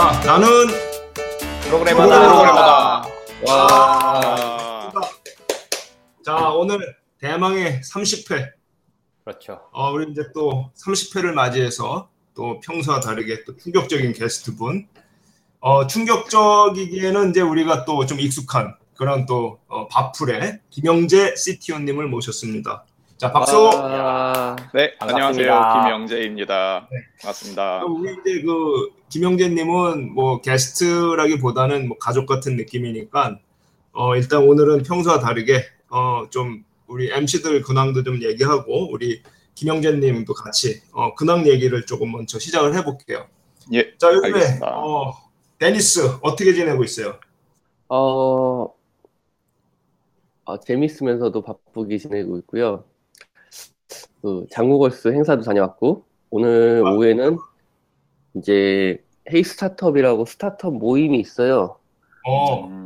자, 나는 프로그래머다. 와. 자, 오늘 대망의 30회. 그렇죠. 우리 이제 또 30회를 맞이해서 또 평소와 다르게 또 충격적인 게스트분. 충격적이기에는 이제 우리가 또 좀 익숙한 그런 또 바풀의 김영재 CTO님을 모셨습니다. 자, 박수. 네, 반갑습니다. 안녕하세요, 김영재입니다. 네. 반갑습니다. 우리 이제 김영재님은 뭐 게스트라기보다는 뭐 가족 같은 느낌이니까 일단 오늘은 평소와 다르게 좀 우리 MC들 근황도 좀 얘기하고 우리 김영재님도 같이 근황 얘기를 조금 먼저 시작을 해볼게요. 예. 자, 요즘에 데니스 어떻게 지내고 있어요? 재밌으면서도 바쁘게 지내고 있고요. 그 장구걸스 행사도 다녀왔고 오늘 오후에는 이제 헤이 스타트업이라고 스타트업 모임이 있어요.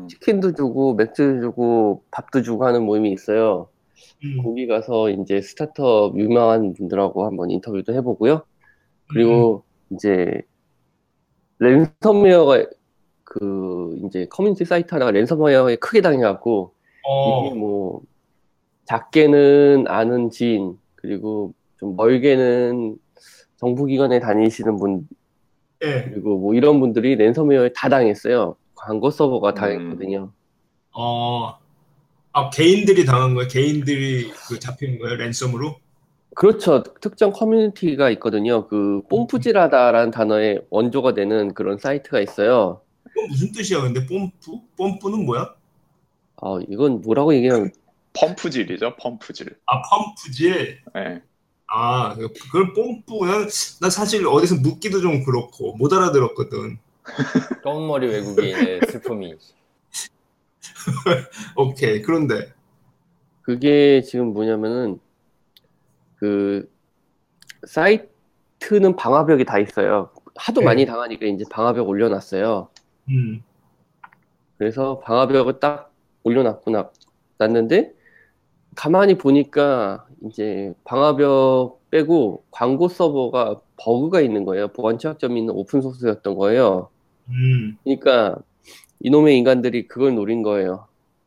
치킨도 주고 맥주도 주고 밥도 주고 하는 모임이 있어요. 거기 가서 이제 스타트업 유명한 분들하고 한번 인터뷰도 해보고요. 그리고 이제 랜섬웨어가 그 이제 커뮤니티 사이트 하나가 랜섬웨어에 크게 당해갖고 이게 뭐 작게는 아는 지인 그리고 좀 멀게는 정부기관에 다니시는 분 그리고 뭐 이런 분들이 랜섬웨어에 다 당했어요. 광고 서버가 당했거든요. 개인들이 당한 거예요? 개인들이 잡히는 거예요? 랜섬으로? 그렇죠. 특정 커뮤니티가 있거든요. 그 뽐뿌질하다라는 단어의 원조가 되는 그런 사이트가 있어요. 이건 무슨 뜻이야? 근데 뽐뿌? 뽐뿌는 뭐야? 이건 뭐라고 얘기하면 펌프질이죠, 펌프질. 펌프질? 네. 그걸 뽐뿌. 나 사실 어디서 묻기도 좀 그렇고 못 알아들었거든. 똥머리 외국인의 슬픔이. 오케이, 그런데. 그게 지금 뭐냐면은 그 사이트는 방화벽이 다 있어요. 하도 많이 당하니까 이제 방화벽 올려놨어요. 그래서 방화벽을 딱 올려놨는데 가만히 보니까 이제 방화벽 빼고 광고 서버가 버그가 있는 거예요. 보안 취약점이 있는 오픈소스였던 거예요. 그러니까 이놈의 인간들이 그걸 노린 거예요.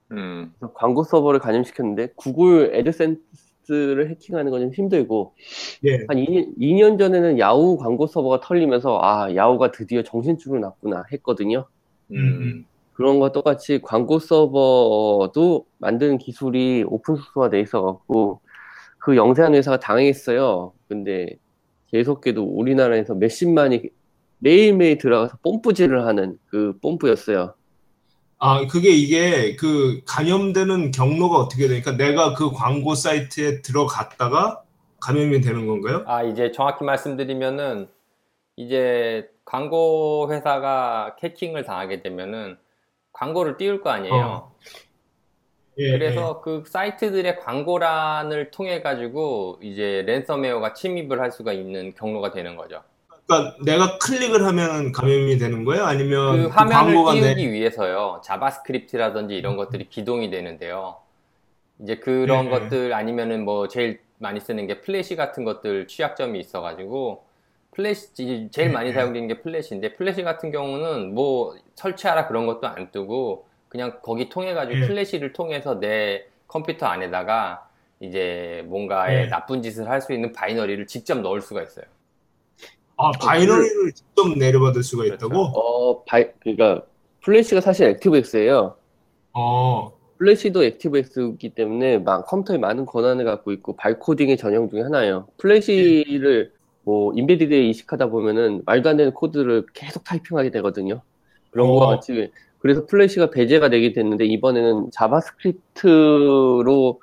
그래서 광고 서버를 가염시켰는데 구글 애드센스를 해킹하는 건 좀 힘들고 한 2년 전에는 야후 광고 서버가 털리면서 야후가 드디어 정신줄을 놨구나 했거든요. 그런 것 똑같이 광고 서버도 만드는 기술이 오픈소스화 돼 있어갖고 그 영세한 회사가 당했어요. 근데 계속해도 우리나라에서 몇십만이 매일매일 들어가서 뽐뿌질을 하는 그 뽐뿌였어요. 그게 이게 그 감염되는 경로가 어떻게 되니까 내가 그 광고 사이트에 들어갔다가 감염이 되는 건가요? 이제 정확히 말씀드리면은 이제 광고 회사가 해킹을 당하게 되면은 광고를 띄울 거 아니에요. 그래서 그 사이트들의 광고란을 통해 가지고 이제 랜섬웨어가 침입을 할 수가 있는 경로가 되는 거죠. 그러니까 내가 클릭을 하면 감염이 되는 거예요? 아니면 그 화면을 광고가 띄우기 위해서요. 자바스크립트라든지 이런 것들이 기동이 되는데요. 이제 그런 것들 아니면은 뭐 제일 많이 쓰는 게 플래시 같은 것들 취약점이 있어가지고 플래시 제일 많이 사용되는 게 플래시인데 플래시 같은 경우는 뭐 설치하라 그런 것도 안 뜨고 그냥 거기 통해 가지고 플래시를 통해서 내 컴퓨터 안에다가 이제 뭔가의 나쁜 짓을 할 수 있는 바이너리를 직접 넣을 수가 있어요. 바이너리를 직접 내려받을 수가 있다고? 그러니까 플래시가 사실 액티브엑스예요. 플래시도 액티브엑스이기 때문에 컴퓨터에 많은 권한을 갖고 있고 발코딩의 전형 중에 하나예요. 플래시를 뭐 인베디드에 이식하다 보면은 말도 안 되는 코드를 계속 타이핑하게 되거든요. 그런 거와 같이 그래서 플래시가 배제가 되게 됐는데 이번에는 자바스크립트로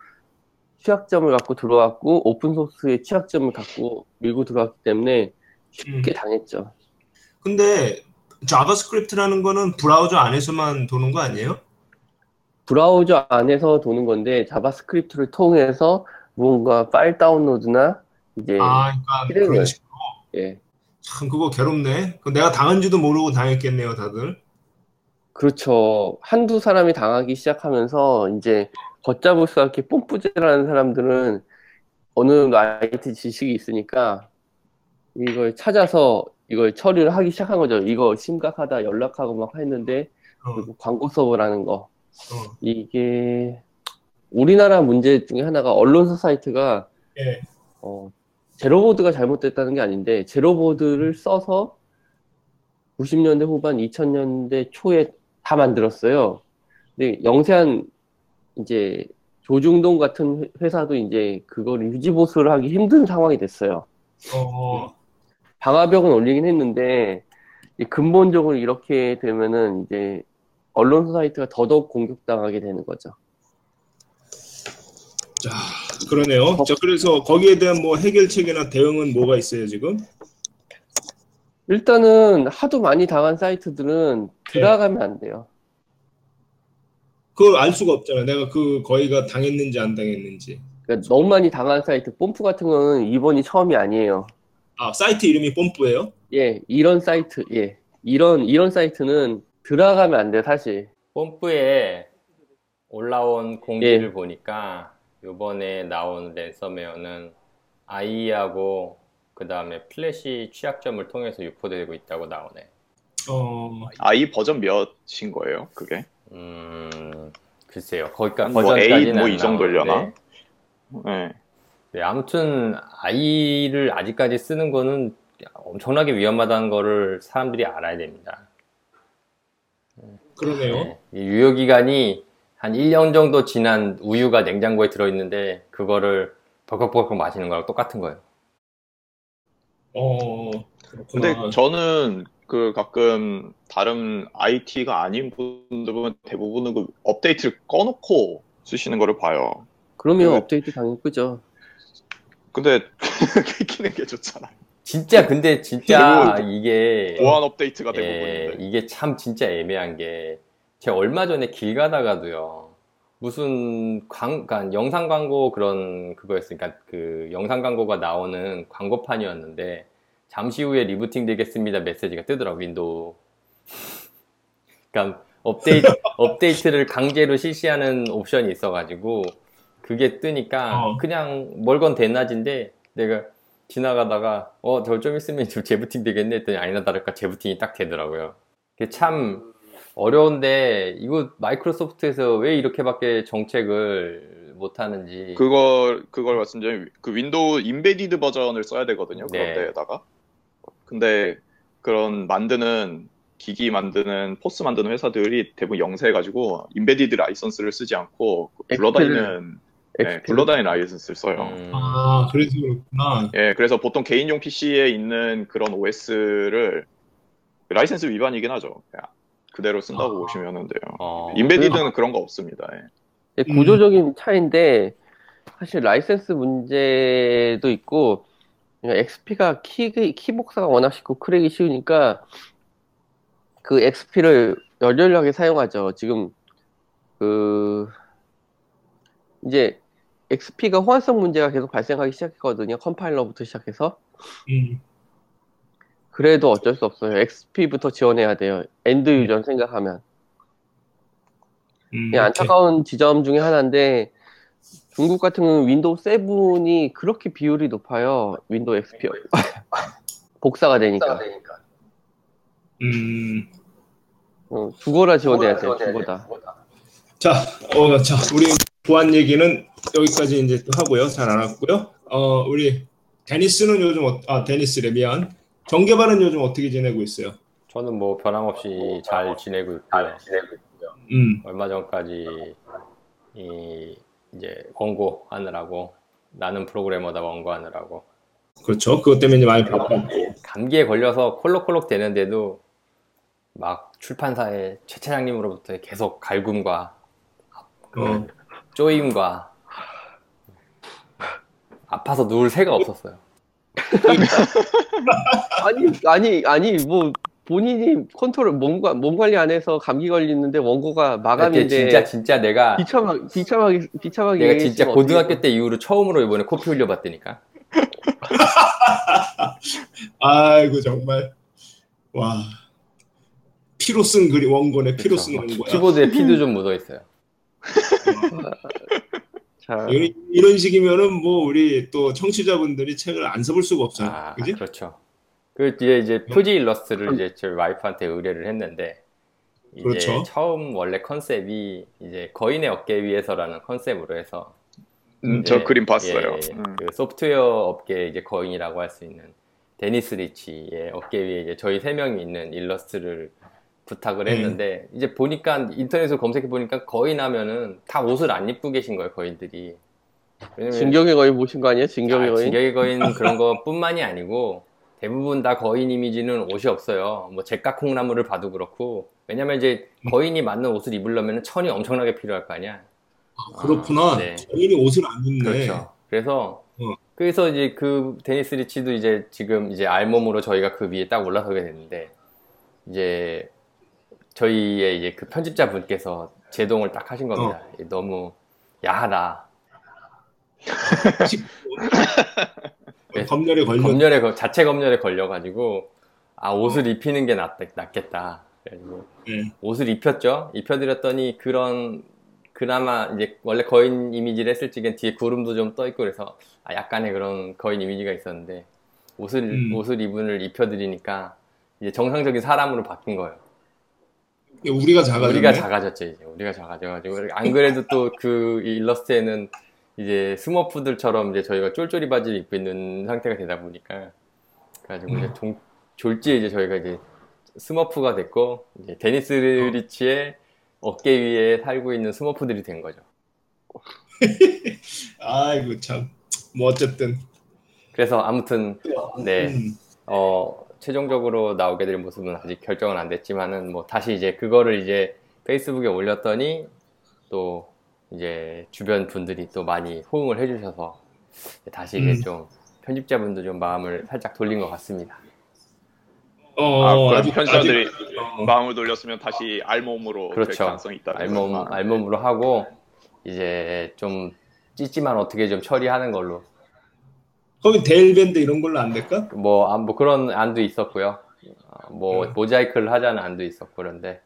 취약점을 갖고 들어왔고 오픈소스의 취약점을 갖고 밀고 들어왔기 때문에 쉽게 당했죠. 근데 자바스크립트라는 거는 브라우저 안에서만 도는 거 아니에요? 브라우저 안에서 도는 건데 자바스크립트를 통해서 뭔가 파일 다운로드나 이제 그러니까 그런 식으로. 참 그거 괴롭네. 내가 당한지도 모르고 당했겠네요, 다들. 그렇죠. 한두 사람이 당하기 시작하면서 이제 걷잡을 수 없게 뽐뿌질하는 사람들은 어느 정도 IT 지식이 있으니까 이걸 찾아서 이걸 처리를 하기 시작한 거죠. 이거 심각하다 연락하고 막 했는데 그리고 광고 서버라는 거 이게 우리나라 문제 중에 하나가 언론사 사이트가 예. 제로보드가 잘못됐다는 게 아닌데 제로보드를 써서 90년대 후반 2000년대 초에 다 만들었어요. 근데 영세한 이제 조중동 같은 회사도 이제 그걸 유지보수를 하기 힘든 상황이 됐어요. 방화벽은 올리긴 했는데 근본적으로 이렇게 되면은 이제 언론사 사이트가 더더욱 공격당하게 되는 거죠. 자, 그러네요. 자, 그래서 거기에 대한 뭐 해결책이나 대응은 뭐가 있어요 지금? 일단은 하도 많이 당한 사이트들은 들어가면 안 돼요. 그걸 알 수가 없잖아요. 내가 그 거기가 당했는지 안 당했는지. 그러니까 너무 많이 당한 사이트, 뽐뿌 같은 거는 이번이 처음이 아니에요. 아, 사이트 이름이 뽐뿌예요? 예, 이런 사이트, 예, 이런 사이트는 들어가면 안 돼요, 사실. 뽐뿌에 올라온 공지를 보니까 이번에 나온 랜섬웨어는 IE하고 그 다음에 플래시 취약점을 통해서 유포되고 있다고 나오네. IE 버전 몇인 거예요, 그게? 글쎄요. 거기까지 뭐 A 뭐 이 정도려나? 네. 네. 아무튼 IE를 아직까지 쓰는 거는 엄청나게 위험하다는 거를 사람들이 알아야 됩니다. 그러네요. 네. 유효 기간이 한 1년 정도 지난 우유가 냉장고에 들어 있는데 그거를 버컥버컥 마시는 거랑 똑같은 거예요. 근데 저는 그 가끔 다른 IT가 아닌 분들은 대부분은 그 업데이트를 꺼놓고 쓰시는 거를 봐요. 그러면 업데이트 당연히 끄죠. 근데 끄는 게 좋잖아요. 진짜 근데 진짜 이게 보안 업데이트가 대부분인데 이게 참 진짜 애매한 게 제가 얼마 전에 길 가다가도요 무슨 그러니까 영상 광고 그런 그거였으니까 그 영상 광고가 나오는 광고판이었는데. 잠시 후에 리부팅 되겠습니다. 메시지가 뜨더라고, 윈도우. 그러니까 업데이트를 강제로 실시하는 옵션이 있어가지고 그게 뜨니까 그냥 멀건 대낮인데 내가 지나가다가 저 좀 있으면 재부팅 되겠네 했더니 아니나 다를까 재부팅이 딱 되더라고요. 그게 참 어려운데 이거 마이크로소프트에서 왜 이렇게밖에 정책을 못하는지 그걸 말씀드리면 그 윈도우 인베디드 버전을 써야 되거든요. 그런 데에다가 근데 그런 만드는 기기 만드는 포스 만드는 회사들이 대부분 영세해가지고 인베디드 라이선스를 쓰지 않고 굴러다니는 라이선스를 써요. 아 그래서 그렇구나. 예, 그래서 보통 개인용 PC에 있는 그런 OS를 라이선스 위반이긴 하죠. 그대로 쓴다고 보시면 돼요. 인베디드는 그런 거 없습니다. 예. 구조적인 차이인데 사실 라이센스 문제도 있고 XP가 키 복사가 워낙 쉽고 크랙이 쉬우니까 그 XP를 열렬하게 사용하죠. 지금 그 이제 XP가 호환성 문제가 계속 발생하기 시작했거든요. 컴파일러부터 시작해서 그래도 어쩔 수 없어요. XP부터 지원해야 돼요. 엔드 유저 생각하면. 안타까운 지점 중에 하나인데 중국 같은 경우는 윈도우 7이 그렇게 비율이 높아요. 윈도우 XP 복사가 되니까. 죽어라 지원해야 돼. 죽어다. 자, 자, 우리 보안 얘기는 여기까지 이제 또 하고요. 잘 알았고요. 우리 데니스는 요즘 데니스래 미안. 정개발은 요즘 어떻게 지내고 있어요? 저는 뭐 변함없이 잘 지내고 있고요. 얼마 전까지 이제 원고하느라고 나는 프로그래머다 원고하느라고 그렇죠. 그것 때문에 많이 바빴고 감기에 걸려서 콜록콜록 되는데도 막 출판사의 최 차장님으로부터 계속 갈굼과 쪼임과 아파서 누울 새가 없었어요. 아니 뭐 본인이 컨트롤 몸 관리 안 해서 감기 걸리는데 원고가 마감인데 진짜 내가 비참하게 내가 진짜 고등학교 때 이후로 처음으로 이번에 코피 흘려봤다니까. 아이고 정말 와 피로 쓴 글이 원고네. 피로 쓴 원고야. 키보드에 피도 좀 묻어 있어요. 자 이런 식이면은 뭐 우리 또 청취자분들이 책을 안 써볼 수가 없잖아. 그렇죠. 그 이제 표지 일러스트를 이제 저희 와이프한테 의뢰를 했는데 이제 그렇죠. 처음 원래 컨셉이 이제 거인의 어깨 위에서라는 컨셉으로 해서 저 그림 봤어요. 예, 그 소프트웨어 업계 이제 거인이라고 할 수 있는 데니스 리치의 어깨 위에 이제 저희 세 명이 있는 일러스트를 부탁을 했는데 이제 보니까 인터넷으로 검색해 보니까 거인 하면은 다 옷을 안 입고 계신 거예요, 거인들이. 왜냐면 진격의 거인 보신 거 아니에요? 진격의 거인? 진격의 거인 그런 것뿐만이 아니고 대부분 다 거인 이미지는 옷이 없어요. 뭐 잭가콩나무를 봐도 그렇고. 왜냐면 이제 거인이 맞는 옷을 입으려면 천이 엄청나게 필요할 거 아니야. 아, 그렇구나. 네. 거인이 옷을 안 입네. 그렇죠. 그래서 이제 그 데니스 리치도 이제 지금 이제 알몸으로 저희가 그 위에 딱 올라서게 됐는데 이제 저희의 이제 그 편집자 분께서 제동을 딱 하신 겁니다. 너무 야하다. 자체 검열에 걸려가지고 아 옷을 입히는 게 낫겠다. 그래가지고 옷을 입혔죠. 입혀드렸더니 그나마 이제 원래 거인 이미지를 했을 적엔 뒤에 구름도 좀 떠 있고 그래서 아 약간의 그런 거인 이미지가 있었는데 옷을 입은을 입혀드리니까 이제 정상적인 사람으로 바뀐 거예요. 우리가 작아졌죠 이제. 우리가 작아져가지고 안 그래도 또 그 일러스트에는 이제 스머프들처럼 이제 저희가 쫄쫄이 바지를 입고 있는 상태가 되다 보니까 그래가지고 이제 졸지에 이제 저희가 이제 스머프가 됐고 이제 데니스 리치의 어깨 위에 살고 있는 스머프들이 된 거죠. 아이고 참. 뭐 어쨌든 그래서 아무튼 최종적으로 나오게 될 모습은 아직 결정은 안 됐지만은 뭐 다시 이제 그거를 이제 페이스북에 올렸더니 또 이제 주변 분들이 또 많이 호응을 해주셔서 다시 이제 좀 편집자분도 좀 마음을 살짝 돌린 것 같습니다. 편집자들이 마음을 돌렸으면 다시 알몸으로 될 가능성이 있다. 알몸으로 하고 이제 좀 찢지만 어떻게 좀 처리하는 걸로. 거기 데일밴드 이런 걸로 안 될까? 뭐 그런 안도 있었고요. 모자이크를 하자는 안도 있었고 그런데.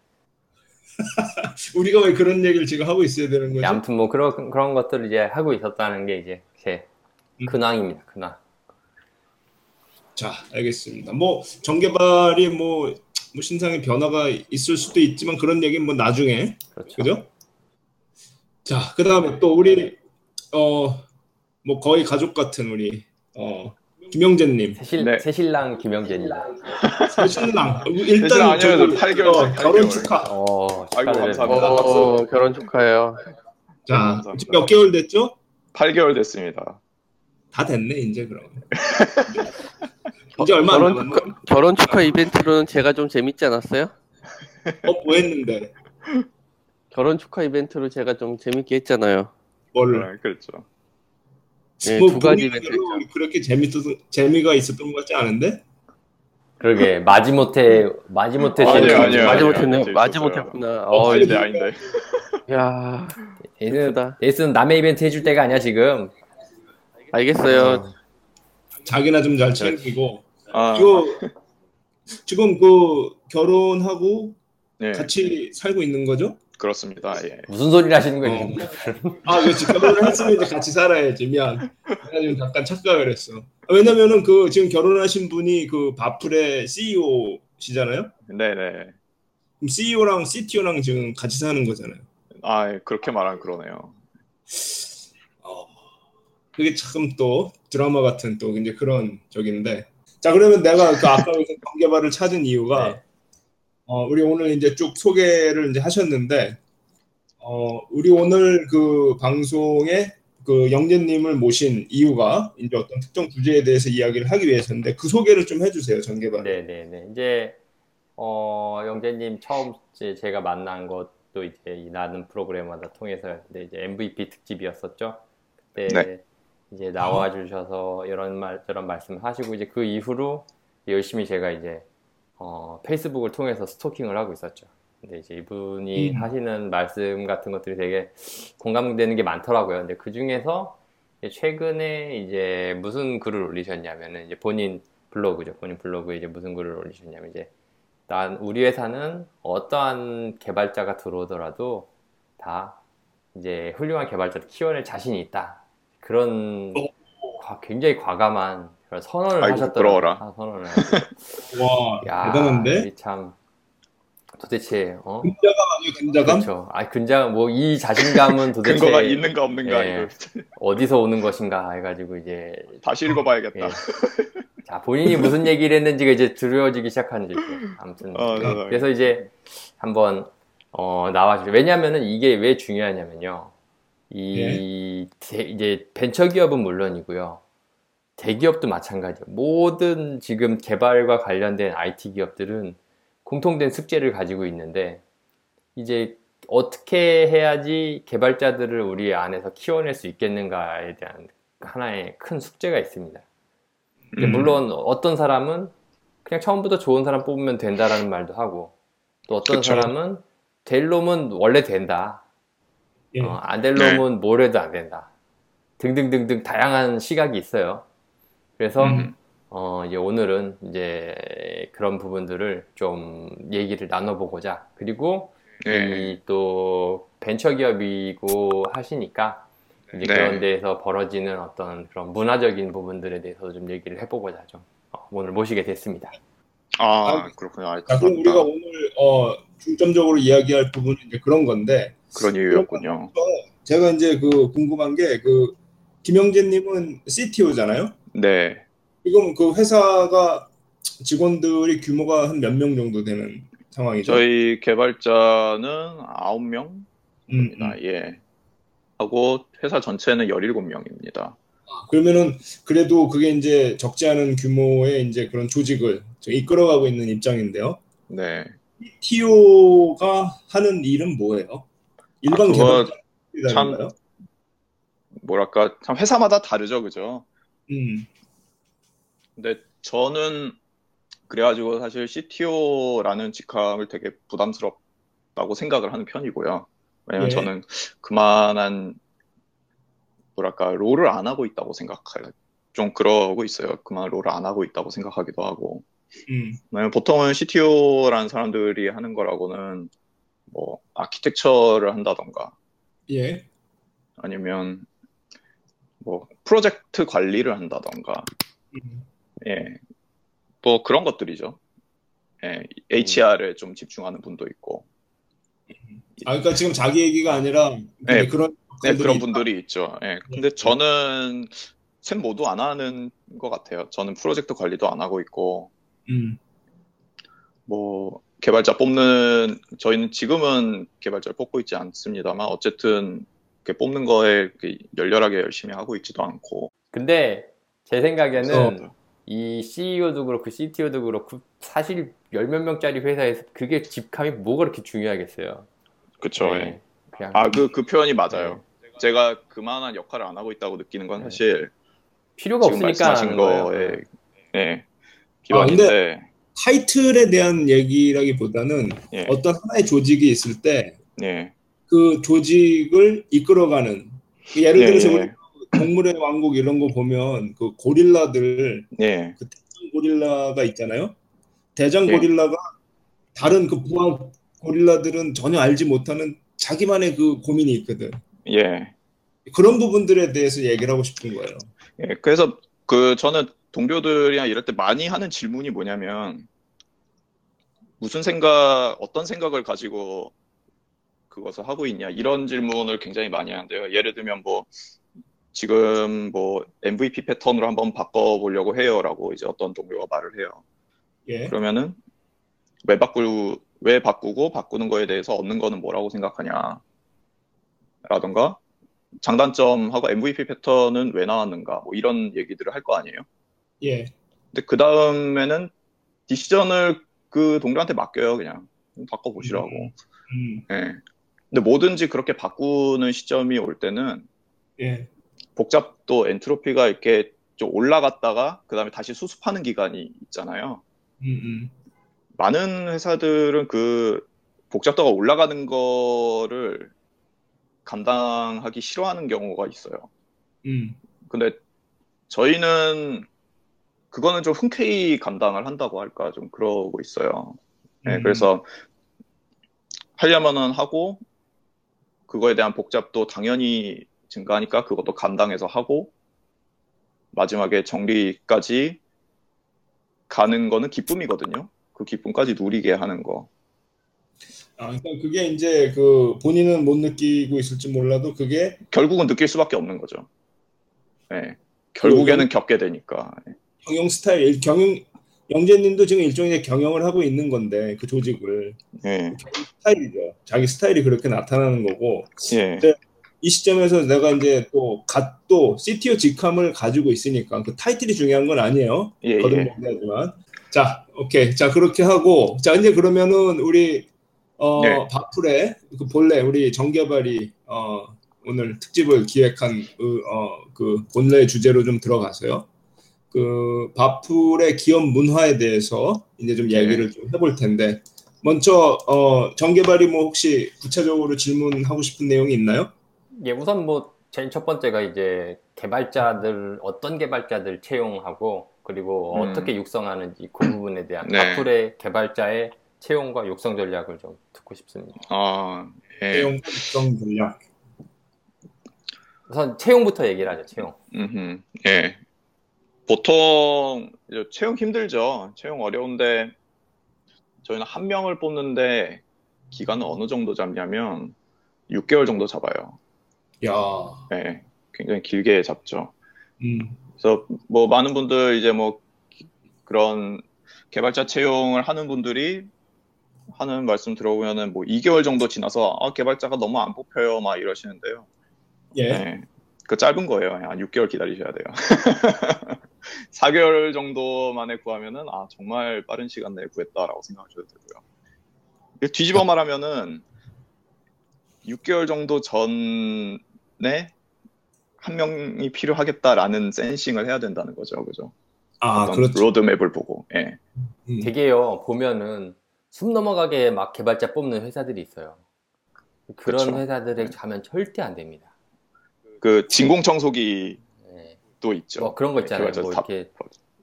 우리가 왜 그런 얘기를 지금 하고 있어야 되는 거지? 아무튼 뭐 그런 것들을 이제 하고 있었다는 게 이제 제 근황입니다. 근황. 자, 알겠습니다. 뭐 정개발이 뭐 신상의 변화가 있을 수도 있지만 그런 얘기는 뭐 나중에 그죠? 자, 그다음에 또 우리 뭐 거의 가족 같은 우리 김영재님. 새신랑 김영재님. 새신랑. 일단 저는 8개월 결혼 축하. 아이고 감사합니다. 결혼 축하해요. 자, 몇 개월 됐죠? 8개월 됐습니다. 다 됐네 이제 그럼. 이제 얼마 안 남았네. 결혼 축하 이벤트로는 제가 좀 재밌지 않았어요? 뭐 했는데? 결혼 축하 이벤트로 제가 좀 재밌게 했잖아요. 뭘? 그렇죠. 네, 두 가지 그렇게 재미가 있었던 것 같지 않은데? 그러게 마지못해 마지못했구나. 이제 아닌데. 야, 얘는 남의 이벤트 해줄 때가 아니야 지금. 알겠어요. 자기나 좀 잘 챙기고. 지금 그 결혼하고 같이 살고 있는 거죠? 그렇습니다. 예. 무슨 소리를 하시는 거예요? 그렇지. 결혼을 했으면 이제 같이 살아야지. 미안. 내가 지금 잠깐 착각을 했어. 왜냐면은 그 지금 결혼하신 분이 그 바풀의 CEO시잖아요. 네네. 그럼 CEO랑 CTO랑 지금 같이 사는 거잖아요. 그렇게 말하면 그러네요. 그게 참 또 드라마 같은 또 이제 그런 적인데. 자 그러면 내가 그 아까 정개발을 찾은 이유가. 네. 우리 오늘 이제 쭉 소개를 이제 하셨는데, 우리 오늘 그 방송에 그 영재님을 모신 이유가 이제 어떤 특정 주제에 대해서 이야기를 하기 위해서인데 그 소개를 좀 해주세요, 정개발. 네네네. 이제 영재님 처음 제가 만난 것도 이제 이 나는 프로그래머다 통해서 이제 MVP 특집이었었죠. 그때 이제 나와주셔서 이런 말씀을 하시고 이제 그 이후로 열심히 제가 이제 페이스북을 통해서 스토킹을 하고 있었죠. 근데 이제 이분이 하시는 말씀 같은 것들이 되게 공감되는 게 많더라고요. 근데 그 중에서 최근에 이제 무슨 글을 올리셨냐면은 이제 본인 블로그에 이제 무슨 글을 올리셨냐면 이제 우리 회사는 어떠한 개발자가 들어오더라도 다 이제 훌륭한 개발자를 키워낼 자신이 있다. 그런 굉장히 과감한 선언을 하셨더라고요. 아, 선언을. 와, 야, 대단한데? 참 도대체 어? 근자감 아니에요, 근자감? 그렇죠. 아, 근자감 뭐 이 자신감은 도대체 근거가 있는가 없는가 이거 어디서 오는 것인가 해가지고 이제 다시 읽어봐야겠다. 예. 자, 본인이 무슨 얘기를 했는지가 이제 두려워지기 시작하는지. 아무튼 그래서 이제 한번 나와주죠. 왜냐하면은 이게 왜 중요하냐면요. 이제 벤처 기업은 물론이고요. 대기업도 마찬가지예요. 모든 지금 개발과 관련된 IT 기업들은 공통된 숙제를 가지고 있는데, 이제 어떻게 해야지 개발자들을 우리 안에서 키워낼 수 있겠는가에 대한 하나의 큰 숙제가 있습니다. 물론 어떤 사람은 그냥 처음부터 좋은 사람 뽑으면 된다라는 말도 하고, 또 어떤 그쵸. 사람은 될 놈은 원래 된다. 예. 안 될 놈은 뭘 해도 안 된다. 등등등등 다양한 시각이 있어요. 그래서 이제 오늘은 이제 그런 부분들을 좀 얘기를 나눠보고자. 그리고 이 또 벤처기업이고 하시니까 이제 그런 데에서 벌어지는 어떤 그런 문화적인 부분들에 대해서 좀 얘기를 해보고자 좀 오늘 모시게 됐습니다. 아 그렇군요. 아, 그럼 우리가 오늘 중점적으로 이야기할 부분은 이제 그런 건데. 그런 이유였군요. 제가 이제 그 궁금한 게 그 김영재님은 CTO잖아요. 네. 지금 그 회사가 직원들이 규모가 한 몇 명 정도 되는 상황이죠? 저희 개발자는 9명입니다. 예. 하고 회사 전체는 17명입니다. 그러면은 그래도 그게 이제 적지 않은 규모의 이제 그런 조직을 이끌어가고 있는 입장인데요. 네. CTO가 하는 일은 뭐예요? 일반 개발자 참 뭐랄까 참 회사마다 다르죠, 그죠? 근데 저는 그래가지고 사실 CTO라는 직함을 되게 부담스럽다고 생각을 하는 편이고요. 왜냐면 저는 그만한 뭐랄까 롤을 안 하고 있다고 생각해요. 좀 그러고 있어요. 그만 롤을 안 하고 있다고 생각하기도 하고. 보통은 CTO라는 사람들이 하는 거라고는 뭐 아키텍처를 한다던가. 예. 아니면 뭐 프로젝트 관리를 한다던가. 예. 뭐 그런 것들이죠. 예. HR에 좀 집중하는 분도 있고. 아, 그러니까 지금 자기 얘기가 아니라 예. 그런 분들이 있죠. 예. 근데 저는 셋 모두 안 하는 것 같아요. 저는 프로젝트 관리도 안 하고 있고, 뭐 개발자 뽑는 저희는 지금은 개발자를 뽑고 있지 않습니다만 어쨌든 뽑는 거에 열렬하게 열심히 하고 있지도 않고. 근데 제 생각에는 이 CEO도 그렇고 CTO도 그렇고 사실 10몇 명짜리 회사에서 그게 집값이 뭐 그렇게 중요하겠어요. 그렇죠. 네. 예. 아, 그 표현이 맞아요. 네. 제가 그만한 역할을 안 하고 있다고 느끼는 건 사실 필요가 없으니까 하는 거예요. 네. 기반인데 타이틀에 대한 얘기라기보다는 어떤 하나의 조직이 있을 때 그 조직을 이끌어가는, 예를 들어서 동물의 왕국 이런 거 보면 그 고릴라들, 그 대장 고릴라가 있잖아요. 대장 고릴라가 다른 그 부하 고릴라들은 전혀 알지 못하는 자기만의 그 고민이 있거든. 예. 그런 부분들에 대해서 얘기를 하고 싶은 거예요. 예. 그래서 그 저는 동료들이랑 이럴 때 많이 하는 질문이 뭐냐면 무슨 생각, 어떤 생각을 가지고 그것을 하고 있냐 이런 질문을 굉장히 많이 하는데요. 예를 들면 뭐 지금 뭐 MVP 패턴으로 한번 바꿔보려고 해요라고 이제 어떤 동료가 말을 해요. 예. 그러면은 왜 바꾸고 바꾸는 거에 대해서 얻는 거는 뭐라고 생각하냐 라던가 장단점하고 MVP 패턴은 왜 나왔는가 뭐 이런 얘기들을 할 거 아니에요. 예. 근데 그 다음에는 디시전을 그 동료한테 맡겨요. 그냥 바꿔보시라고. 예. 근데 뭐든지 그렇게 바꾸는 시점이 올 때는 복잡도 엔트로피가 이렇게 좀 올라갔다가 그 다음에 다시 수습하는 기간이 있잖아요. 많은 회사들은 그 복잡도가 올라가는 거를 감당하기 싫어하는 경우가 있어요. 근데 저희는 그거는 좀 흔쾌히 감당을 한다고 할까 좀 그러고 있어요. 네, 그래서 하려면은 하고 그거에 대한 복잡도 당연히 증가하니까 그것도 감당해서 하고 마지막에 정리까지 가는 거는 기쁨이거든요. 그 기쁨까지 누리게 하는 거. 아, 일단 그게 이제 그 본인은 못 느끼고 있을지 몰라도 그게 결국은 느낄 수밖에 없는 거죠. 네, 결국에는 겪게 되니까. 경영 스타일, 경영 영재님도 지금 일종의 경영을 하고 있는 건데 그 조직을. 네. 그 스타일이죠. 자기 스타일이 그렇게 나타나는 거고. 네. 이 시점에서 내가 이제 또 CTO 직함을 가지고 있으니까 그 타이틀이 중요한 건 아니에요. 예, 거듭말하지만. 예. 자, 오케이. 자, 그렇게 하고 자, 이제 그러면은 우리 네. 바풀의 그 본래 우리 정개발이 오늘 특집을 기획한 그 본래 주제로 좀 들어가서요. 그 바풀의 기업 문화에 대해서 이제 좀 얘기를 네. 좀 해볼 텐데 먼저 정개발이 뭐 혹시 구체적으로 질문하고 싶은 내용이 있나요? 예, 우선 뭐 제일 첫 번째가 이제 개발자들 어떤 개발자들 채용하고 그리고 어떻게 육성하는지 그 부분에 대한 네. 바풀의 개발자의 채용과 육성 전략을 좀 듣고 싶습니다. 네. 채용과 육성 전략. 우선 채용부터 얘기를 하죠. 채용. 예. 보통 이제 채용 힘들죠. 채용 어려운데 저희는 한 명을 뽑는데 기간은 어느 정도 잡냐면 6개월 정도 잡아요. 야, 네, 굉장히 길게 잡죠. 그래서 뭐 많은 분들 이제 뭐 그런 개발자 채용을 하는 분들이 하는 말씀 들어보면은 뭐 2개월 정도 지나서 아 개발자가 너무 안 뽑혀요 막 이러시는데요. 예, 네, 그 짧은 거예요. 한 6개월 기다리셔야 돼요. 4개월 정도 만에 구하면은 아 정말 빠른 시간 내에 구했다라고 생각하셔도 되고요. 뒤집어 말하면은 6개월 정도 전에 한 명이 필요하겠다라는 센싱을 해야 된다는 거죠, 그죠? 아, 그렇죠. 로드맵을 보고. 예. 되게요 보면은 숨 넘어가게 막 개발자 뽑는 회사들이 있어요. 그런 그렇죠. 회사들에 가면 절대 안 됩니다. 그 진공청소기 또 네. 있죠. 뭐 그런 거 있잖아요. 뭐 이렇게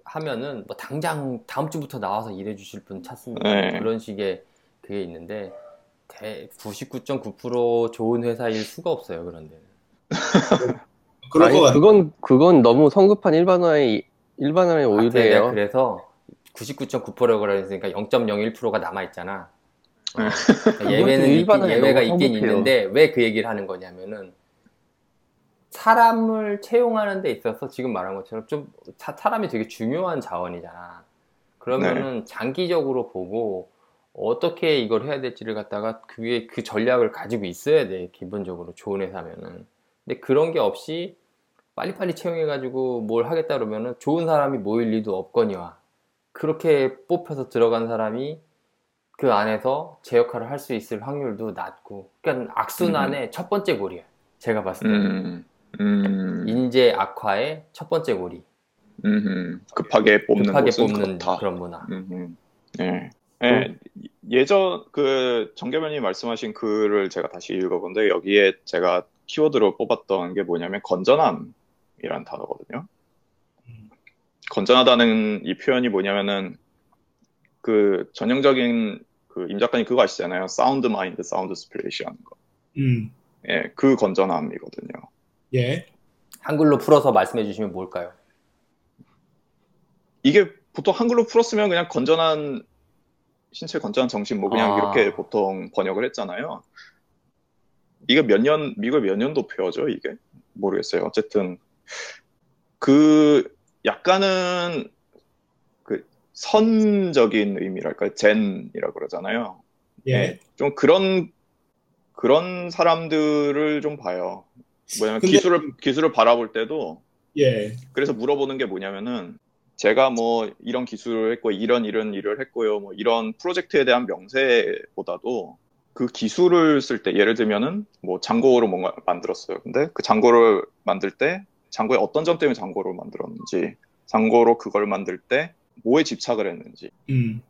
하면은 뭐 당장 다음 주부터 나와서 일해주실 분 찾습니다. 네. 그런 식의 그게 있는데. 99.9% 좋은 회사일 수가 없어요. 그런데 그건 너무 성급한 일반화의 오류예요. 그래서 99.9%라고 했으니까 0.01%가 남아 있잖아. 예외가 있긴 있는데 왜 그 얘기를 하는 거냐면은 사람을 채용하는 데 있어서 지금 말한 것처럼 좀 사람이 되게 중요한 자원이잖아. 그러면은 네. 장기적으로 보고. 어떻게 이걸 해야 될지를 갖다가 그게 그 전략을 가지고 있어야 돼. 기본적으로 좋은 회사면은. 근데 그런 게 없이 빨리빨리 채용해가지고 뭘 하겠다 그러면은 좋은 사람이 모일 리도 없거니와 그렇게 뽑혀서 들어간 사람이 그 안에서 제 역할을 할 수 있을 확률도 낮고. 그러니까 악순환의 첫 번째 고리야. 제가 봤을 때는 인재 악화의 첫 번째 고리. 급하게 뽑는 그런 문화. 네. 네, 예전 그 정개발님 말씀하신 글을 제가 다시 읽어본데 여기에 제가 키워드로 뽑았던 게 뭐냐면 건전함이란 단어거든요. 건전하다는 이 표현이 뭐냐면은 그 전형적인 그 임 작가님 그거 아시잖아요. 사운드 마인드, 사운드 스피릿이 하는 거. 예, 그 건전함이거든요. 예. 한글로 풀어서 말씀해 주시면 뭘까요? 이게 보통 한글로 풀었으면 그냥 건전한 신체 건전한 정신 뭐 그냥 이렇게 보통 번역을 했잖아요. 이게 미국의 몇 년도 표어죠 이게? 모르겠어요. 어쨌든 그 약간은 그 선적인 의미랄까요? 젠이라고 그러잖아요. 예. 네, 좀 그런 사람들을 좀 봐요. 뭐냐면 근데... 기술을 바라볼 때도 예. 그래서 물어보는 게 뭐냐면은 제가 뭐 이런 기술을 했고 이런 일을 했고요. 뭐 이런 프로젝트에 대한 명세보다도 그 기술을 쓸 때 예를 들면은 뭐 장고로 뭔가 만들었어요. 근데 그 장고를 만들 때 장고의 어떤 점 때문에 장고를 만들었는지, 장고로 그걸 만들 때 뭐에 집착을 했는지,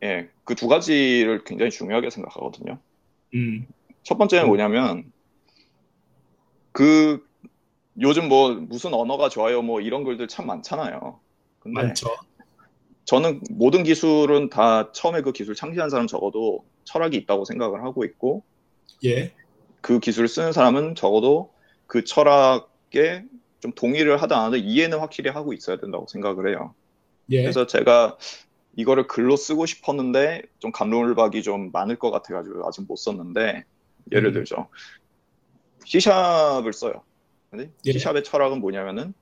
예, 그 두 가지를 굉장히 중요하게 생각하거든요. 첫 번째는 뭐냐면 그 요즘 뭐 무슨 언어가 좋아요, 뭐 이런 글들 참 많잖아요. 많죠. 저는 모든 기술은 다 처음에 그 기술 창시한 사람 적어도 철학이 있다고 생각을 하고 있고, 예. 그 기술을 쓰는 사람은 적어도 그 철학에 좀 동의를 하든 안 하든 이해는 확실히 하고 있어야 된다고 생각을 해요. 예. 그래서 제가 이거를 글로 쓰고 싶었는데 좀 감론을박이 좀 많을 것 같아가지고 아직 못 썼는데 예를 들죠. C#을 써요. 근데 예. C#의 철학은 뭐냐면은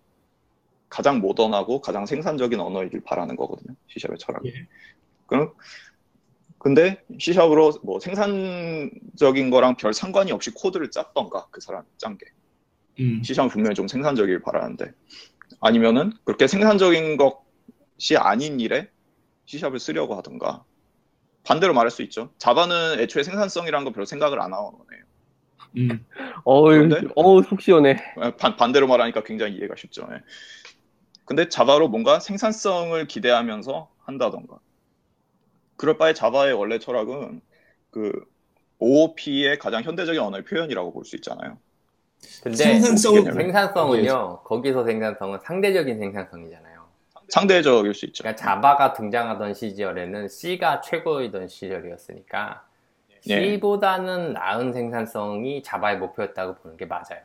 가장 모던하고 가장 생산적인 언어이길 바라는 거거든요. C#의 철학이. 예. 그럼 근데 C#으로 뭐 생산적인 거랑 별 상관이 없이 코드를 짰던가 그 사람이 짠 게. C# 분명히 좀 생산적이길 바라는데 아니면은 그렇게 생산적인 것이 아닌 일에 C#을 쓰려고 하던가. 반대로 말할 수 있죠. 자바는 애초에 생산성이라는 거 별로 생각을 안 하는 거네요. 어우 속 시원해. 반대로 말하니까 굉장히 이해가 쉽죠. 예. 근데 자바로 뭔가 생산성을 기대하면서 한다던가. 그럴 바에 자바의 원래 철학은 그 OOP의 가장 현대적인 언어의 표현이라고 볼 수 있잖아요. 근데 생산성은요. 거기서 생산성은 상대적인 생산성이잖아요. 상대적일 수 있죠. 그러니까 자바가 등장하던 시절에는 C가 최고이던 시절이었으니까 예. C보다는 나은 생산성이 자바의 목표였다고 보는 게 맞아요.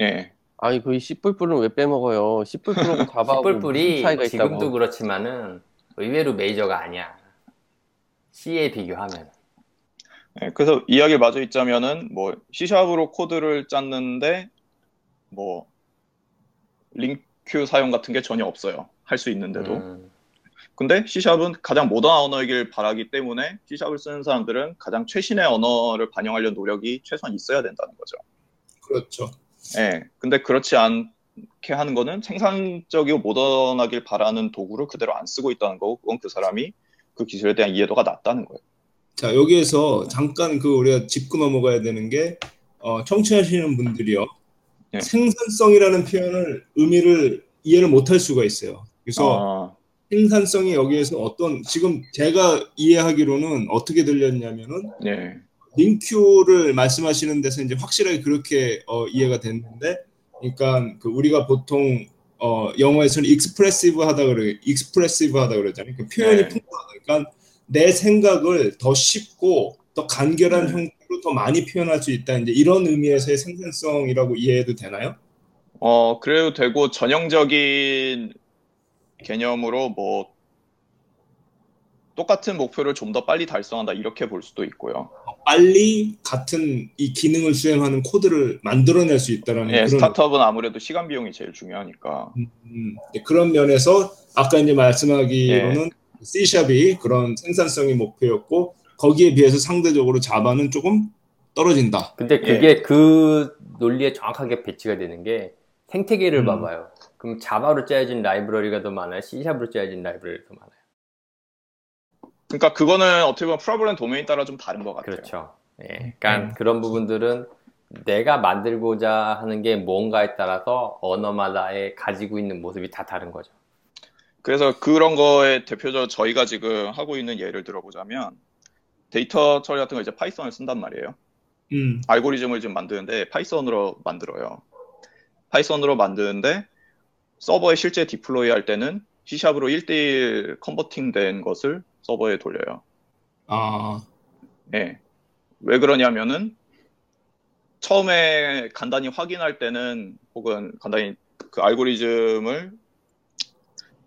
예. 아니 그 C 뿔뿔은 왜 빼먹어요? C 뿔뿔하고 자바하고 무슨 차이가 있다고? 지금도 그렇지만은 의외로 메이저가 아니야. C에 비교하면. 예. 그래서 이야기를 마저 있자면은 뭐 C#으로 코드를 짰는데 뭐 LINQ 사용 같은 게 전혀 없어요. 할 수 있는데도. 근데 C#은 가장 모던한 언어이길 바라기 때문에 C#을 쓰는 사람들은 가장 최신의 언어를 반영하려는 노력이 최소한 있어야 된다는 거죠. 그렇죠. 예. 근데 그렇지 않게 하는 거는 생산적이고 모던하길 바라는 도구를 그대로 안 쓰고 있다는 거고 그건 그 사람이 그 기술에 대한 이해도가 낮다는 거예요. 자, 여기에서 잠깐 그 우리가 짚고 넘어가야 되는 게 청취하시는 분들이요. 예. 생산성이라는 표현을 의미를 이해를 못할 수가 있어요. 그래서 생산성이 여기에서 어떤 지금 제가 이해하기로는 어떻게 들렸냐면은 네. 링큐를 말씀하시는 데서 이제 확실하게 그렇게 이해가 됐는데, 그러니까 그 우리가 보통 영어에서는 익스프레시브하다 그러잖아요. 그러니까 표현이 네. 풍부하다. 그러니까 내 생각을 더 쉽고 더 간결한 형태로 더 많이 표현할 수 있다. 이제 이런 의미에서의 생산성이라고 이해해도 되나요? 그래도 되고 전형적인 개념으로 뭐 똑같은 목표를 좀 더 빨리 달성한다 이렇게 볼 수도 있고요. 빨리 같은 이 기능을 수행하는 코드를 만들어낼 수 있다라는. 예, 그런 스타트업은 아무래도 시간 비용이 제일 중요하니까. 네, 그런 면에서 아까 이제 말씀하기로는 예. C#이 그런 생산성이 목표였고 거기에 비해서 상대적으로 자바는 조금 떨어진다. 근데 그게 예. 그 논리에 정확하게 배치가 되는 게 생태계를 봐봐요. 그럼 자바로 짜여진 라이브러리가 더 많아요? C#로 짜여진 라이브러리가 더 많아요? 그러니까 그거는 어떻게 보면 프로그램 도메인 따라 좀 다른 것 같아요. 그렇죠. 예. 그러니까 그런 부분들은 내가 만들고자 하는 게 뭔가에 따라서 언어마다의 가지고 있는 모습이 다 다른 거죠. 그래서 그런 거에 대표적으로 저희가 지금 하고 있는 예를 들어보자면 데이터 처리 같은 거 이제 파이썬을 쓴단 말이에요. 알고리즘을 지금 만드는데 파이썬으로 만들어요. 파이썬으로 만드는데 서버에 실제 디플로이 할 때는 C#로 1:1 컨버팅 된 것을 서버에 돌려요. 아. 네. 왜 그러냐면은 처음에 간단히 확인할 때는 혹은 간단히 그 알고리즘을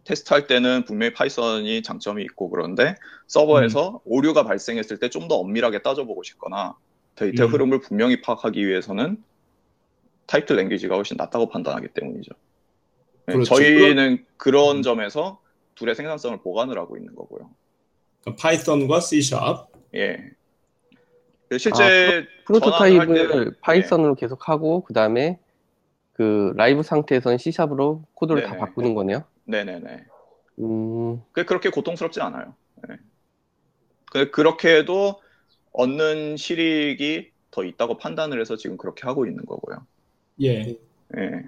테스트할 때는 분명히 파이썬이 장점이 있고 그런데 서버에서 오류가 발생했을 때 좀 더 엄밀하게 따져보고 싶거나 데이터 흐름을 분명히 파악하기 위해서는 타이틀 랭귀지가 훨씬 낫다고 판단하기 때문이죠. 그렇죠. 저희는 그런 점에서 둘의 생산성을 보완을 하고 있는 거고요. 그러니까 파이썬과 C#. 예. 실제 프로토타입을 파이썬으로 예. 계속 하고 그다음에 그 라이브 상태에서는 C#로 코드를 네네. 다 바꾸는 거네요. 네네네. 그렇게 고통스럽지 않아요. 네. 근데 그렇게 해도 얻는 실익이 더 있다고 판단을 해서 지금 그렇게 하고 있는 거고요. 예. 예.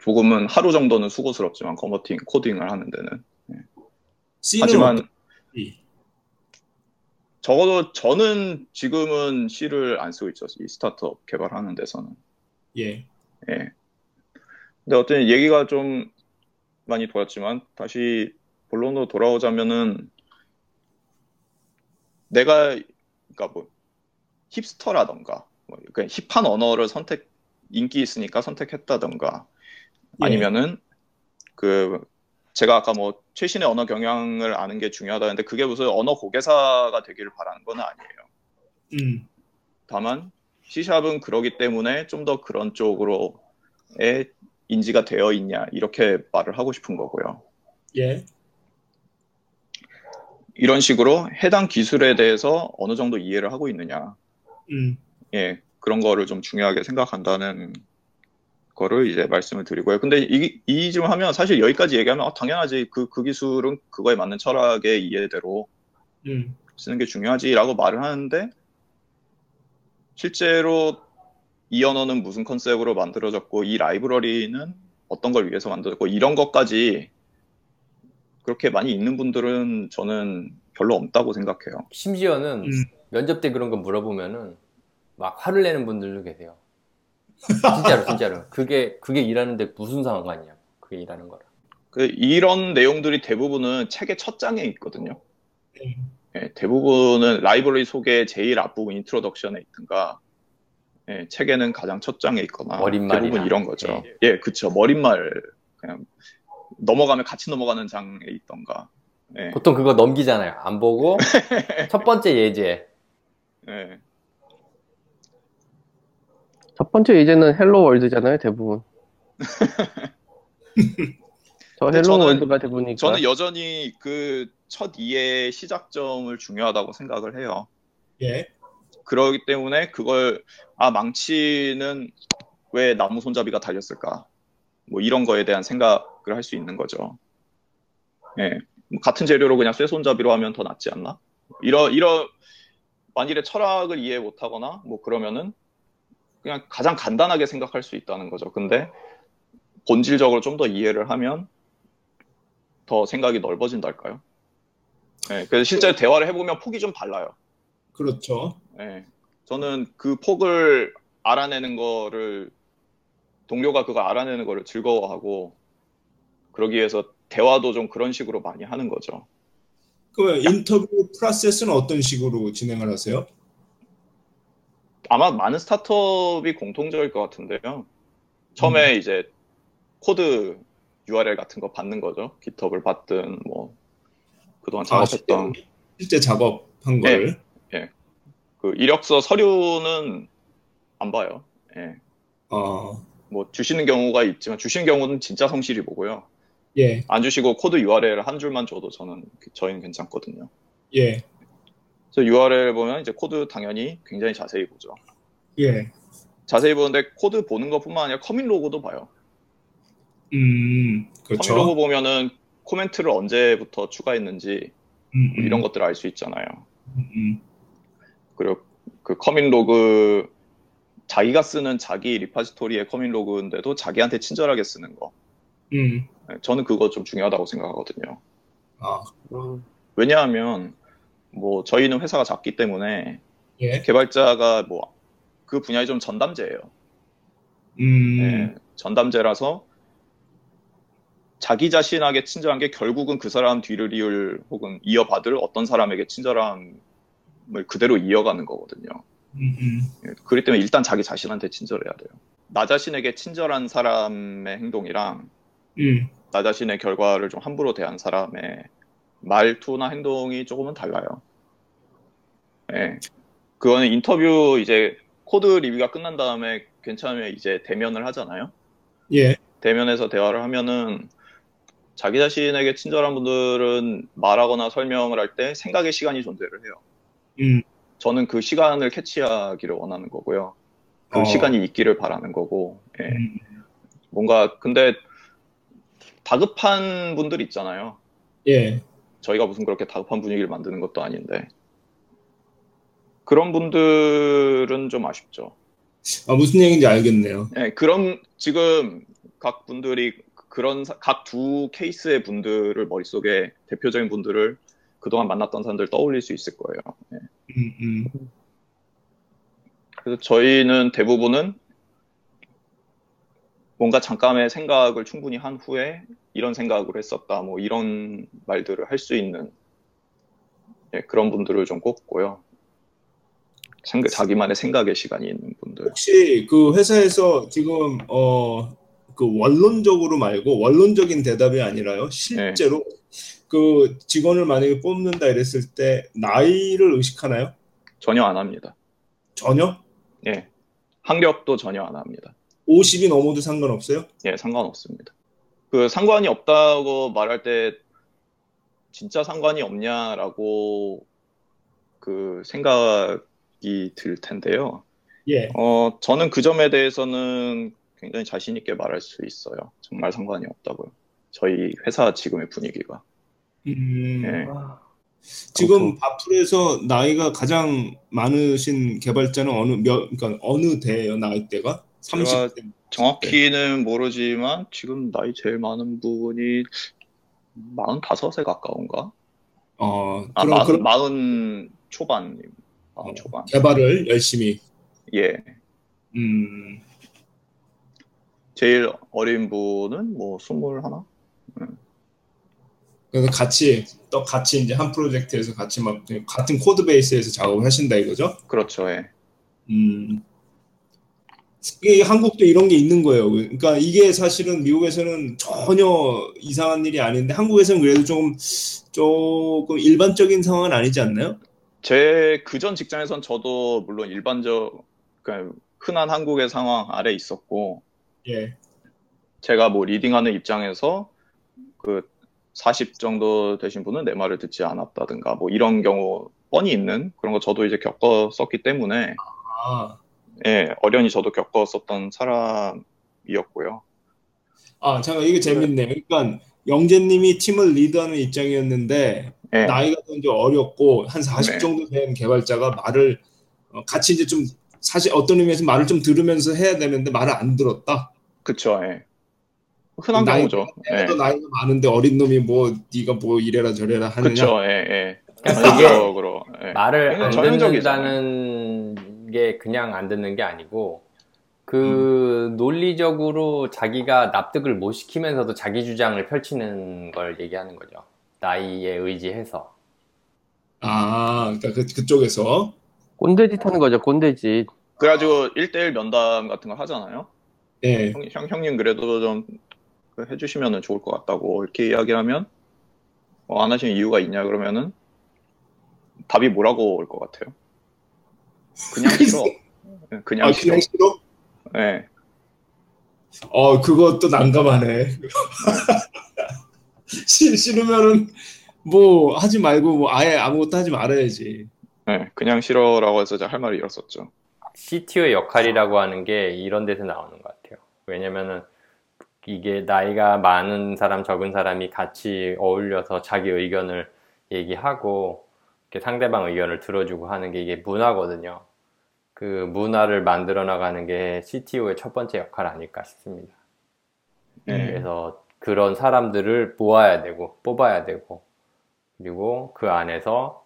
조금은 하루 정도는 수고스럽지만 컨버팅, 코딩을 하는 데는. 예. 하지만 적어도 저는 지금은 C를 안 쓰고 있죠. 이 스타트업 개발하는 데서는. 예. 예. 근데 어쨌든 얘기가 좀 많이 돌았지만 다시 본론으로 돌아오자면은 내가 그러니까 뭐 힙스터라던가 뭐 그냥 힙한 언어를 인기 있으니까 선택했다던가 아니면은 그 제가 아까 뭐 최신의 언어 경향을 아는 게 중요하다는데 그게 무슨 언어 고개사가 되기를 바라는 건 아니에요. 다만 C샵은 그러기 때문에 좀 더 그런 쪽으로의 인지가 되어 있냐 이렇게 말을 하고 싶은 거고요. 예. 이런 식으로 해당 기술에 대해서 어느 정도 이해를 하고 있느냐. 예, 그런 거를 좀 중요하게 생각한다는 거를 이제 말씀을 드리고요. 근데 이 좀 하면 사실 여기까지 얘기하면 당연하지 그 기술은 그거에 맞는 철학의 이해대로 쓰는 게 중요하지라고 말을 하는데 실제로 이 언어는 무슨 컨셉으로 만들어졌고 이 라이브러리는 어떤 걸 위해서 만들어졌고 이런 것까지 그렇게 많이 있는 분들은 저는 별로 없다고 생각해요. 심지어는 면접 때 그런 거 물어보면은 막 화를 내는 분들도 계세요. 진짜로. 그게 일하는데 무슨 상관이냐. 그게 일하는 거라. 이런 내용들이 대부분은 책의 첫 장에 있거든요. 네, 대부분은 라이브러리 소개의 제일 앞부분 인트로덕션에 있든가 네, 책에는 가장 첫 장에 있거나 대부분 이런 거죠. 네. 예, 그렇죠. 머릿말 그냥 넘어가면 같이 넘어가는 장에 있던가. 네. 보통 그거 넘기잖아요. 안 보고 첫 번째 예제. 네. 첫 번째 예제는 헬로 월드잖아요, 대부분. 저 헬로 월드가 대부분이니까. 저는 여전히 그 첫 이해의 시작점을 중요하다고 생각을 해요. 예. 그러기 때문에 그걸 망치는 왜 나무 손잡이가 달렸을까? 뭐 이런 거에 대한 생각을 할 수 있는 거죠. 예. 같은 재료로 그냥 쇠 손잡이로 하면 더 낫지 않나? 이런 만일에 철학을 이해 못 하거나 뭐 그러면은 그냥 가장 간단하게 생각할 수 있다는 거죠. 근데 본질적으로 좀 더 이해를 하면 더 생각이 넓어진달까요? 네, 그래서 실제로 대화를 해보면 폭이 좀 달라요. 그렇죠. 네, 저는 그 폭을 알아내는 거를 동료가 그거 알아내는 거를 즐거워하고 그러기 위해서 대화도 좀 그런 식으로 많이 하는 거죠. 그 인터뷰 프로세스는 어떤 식으로 진행을 하세요? 아마 많은 스타트업이 공통적일 것 같은데요. 처음에 이제 코드 URL 같은 거 받는 거죠. 깃허브를 받든 뭐 그동안 작업했던 실제 작업한 거를. 예. 예. 그 이력서 서류는 안 봐요. 예. 뭐 주시는 경우가 있지만 주시는 경우는 진짜 성실히 보고요. 예. 안 주시고 코드 URL 한 줄만 줘도 저희는 괜찮거든요. 예. 그래서 URL 보면 이제 코드 당연히 굉장히 자세히 보죠. 예. 자세히 보는데 코드 보는 것뿐만 아니라 커밋 로고도 봐요. 그렇죠. 커밋 로고 보면은 코멘트를 언제부터 추가했는지 뭐 이런 것들을 알 수 있잖아요. 그리고 그 커밋 로그 자기가 쓰는 자기 리파지토리의 커밋 로그인데도 자기한테 친절하게 쓰는 거. 저는 그거 좀 중요하다고 생각하거든요. 왜냐하면 뭐 저희는 회사가 작기 때문에 예. 개발자가 뭐 그 분야에 좀 전담제예요. 예, 전담제라서 자기 자신에게 친절한 게 결국은 그 사람 뒤를 이을 혹은 이어받을 어떤 사람에게 친절함을 그대로 이어가는 거거든요. 예, 그렇기 때문에 일단 자기 자신한테 친절해야 돼요. 나 자신에게 친절한 사람의 행동이랑 나 자신의 결과를 좀 함부로 대한 사람의 말투나 행동이 조금은 달라요. 예. 그거는 인터뷰 이제 코드 리뷰가 끝난 다음에 괜찮으면 이제 대면을 하잖아요. 예. 대면에서 대화를 하면은 자기 자신에게 친절한 분들은 말하거나 설명을 할 때 생각의 시간이 존재를 해요. 저는 그 시간을 캐치하기를 원하는 거고요. 그 시간이 있기를 바라는 거고. 예. 뭔가 근데 다급한 분들 있잖아요. 예. 저희가 무슨 그렇게 다급한 분위기를 만드는 것도 아닌데 그런 분들은 좀 아쉽죠. 무슨 얘기인지 알겠네요. 네, 그런 지금 각 분들이 그런 각 두 케이스의 분들을 머릿속에 대표적인 분들을 그동안 만났던 사람들 떠올릴 수 있을 거예요. 네. 그래서 저희는 대부분은 뭔가 잠깐의 생각을 충분히 한 후에 이런 생각을 했었다. 뭐 이런 말들을 할 수 있는 예, 그런 분들을 좀 꼽고요. 자기만의 생각의 시간이 있는 분들. 혹시 그 회사에서 지금 그 원론적으로 말고 원론적인 대답이 아니라요. 실제로 네. 그 직원을 만약에 뽑는다 이랬을 때 나이를 의식하나요? 전혀 안 합니다. 전혀? 예. 학력도 전혀 안 합니다. 50이 넘어도 상관없어요? 예, 상관없습니다. 그 상관이 없다고 말할 때 진짜 상관이 없냐라고 그 생각이 들 텐데요. 예. 저는 그 점에 대해서는 굉장히 자신 있게 말할 수 있어요. 정말 상관이 없다고요. 저희 회사 지금의 분위기가. 네. 지금 바풀에서 나이가 가장 많으신 개발자는 그러니까 어느 대예요? 나이대가? 30대? 정확히는 모르지만 지금 나이 제일 많은 분이 45세 가까운가? 그럼 40 초반님. 40 초반. 개발을 열심히. 예. 제일 어린 분은 뭐 21? 그래서 같이 이제 한 프로젝트에서 같이 막 같은 코드 베이스에서 작업을 하신다 이거죠? 그렇죠. 예. 이게 한국도 이런 게 있는 거예요. 그러니까 이게 사실은 미국에서는 전혀 이상한 일이 아닌데 한국에서는 그래도 조금 일반적인 상황은 아니지 않나요? 제 그전 직장에선 저도 물론 그러니까 흔한 한국의 상황 아래 있었고, 예. 제가 뭐 리딩하는 입장에서 그 40 정도 되신 분은 내 말을 듣지 않았다든가 뭐 이런 경우 뻔히 있는 그런 거 저도 이제 겪었었기 때문에 예, 어련히 저도 겪었었던 사람이었고요. 잠깐 이게 재밌네요. 그러니까 영재님이 팀을 리드하는 입장이었는데 예. 나이가 좀 어렸고 한 40 정도 된 개발자가 말을 같이 이제 좀 사실 어떤 의미에서 말을 좀 들으면서 해야 되는데 말을 안 들었다. 그쵸. 예. 흔한 경우죠. 나이가 많은데 어린 놈이 뭐 네가 뭐 이래라 저래라 하느냐. 그렇죠. 예. 전형적으로 말을 안 듣는다는 게 그냥 안 듣는 게 아니고 그 논리적으로 자기가 납득을 못 시키면서도 자기 주장을 펼치는 걸 얘기하는 거죠. 나이에 의지해서. 그러니까 그쪽에서 꼰대짓 하는 거죠. 꼰대짓. 그래가지고 1대1 면담 같은 거 하잖아요. 예. 형님 그래도 좀 해주시면 좋을 것 같다고 이렇게 이야기하면 안 하시는 이유가 있냐 그러면은 답이 뭐라고 올 것 같아요? 그냥 싫어? 네. 그것도 난감하네. 싫으면은 뭐 하지 말고 뭐 아예 아무것도 하지 말아야지. 네, 그냥 싫어라고 해서 할 말을 잃었었죠. CTO의 역할이라고 하는 게 이런 데서 나오는 것 같아요. 왜냐면은 이게 나이가 많은 사람, 적은 사람이 같이 어울려서 자기 의견을 얘기하고 이렇게 상대방 의견을 들어주고 하는 게 이게 문화거든요. 그 문화를 만들어 나가는 게 CTO의 첫 번째 역할 아닐까 싶습니다. 그래서 그런 사람들을 모아야 되고 뽑아야 되고 그리고 그 안에서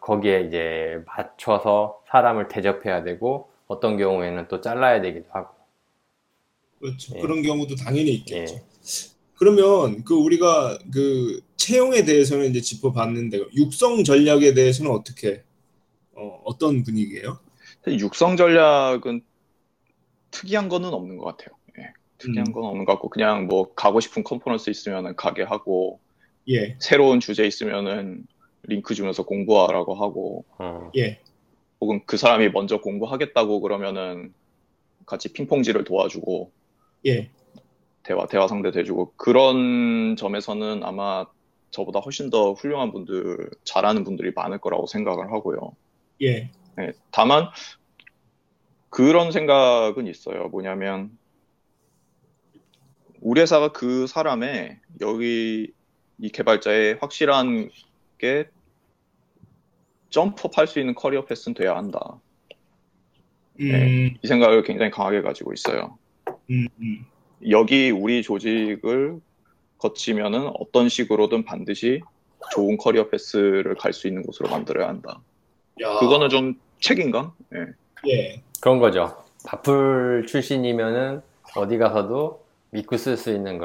거기에 이제 맞춰서 사람을 대접해야 되고 어떤 경우에는 또 잘라야 되기도 하고. 그렇죠. 예. 그런 경우도 당연히 있겠죠. 예. 그러면 그 우리가 그 채용에 대해서는 이제 짚어봤는데 육성 전략에 대해서는 어떻게 어떤 분위기예요? 육성 전략은 특이한 거는 없는 것 같아요. 예. 특이한 건 없는 것 같고 그냥 뭐 가고 싶은 컨퍼런스 있으면은 가게 하고. 예. 새로운 주제 있으면은 링크 주면서 공부하라고 하고, 예. 혹은 그 사람이 먼저 공부하겠다고 그러면은 같이 핑퐁지를 도와주고, 예. 대화 상대 돼주고 그런 점에서는 아마 저보다 훨씬 더 훌륭한 분들, 잘하는 분들이 많을 거라고 생각을 하고요. 예. 네, 다만 그런 생각은 있어요. 뭐냐면 우리 회사가 그 사람의 이 개발자의 확실한 게 점프업 할 수 있는 커리어 패스는 돼야 한다. 네, 이 생각을 굉장히 강하게 가지고 있어요. 여기 우리 조직을 거치면은 어떤 식으로든 반드시 좋은 커리어 패스를 갈 수 있는 곳으로 만들어야 한다. 야. 그거는 좀 책임감? 네. 예. 그런 거죠. 바풀 출신이면은 어디 가서도 믿고 쓸 수 있는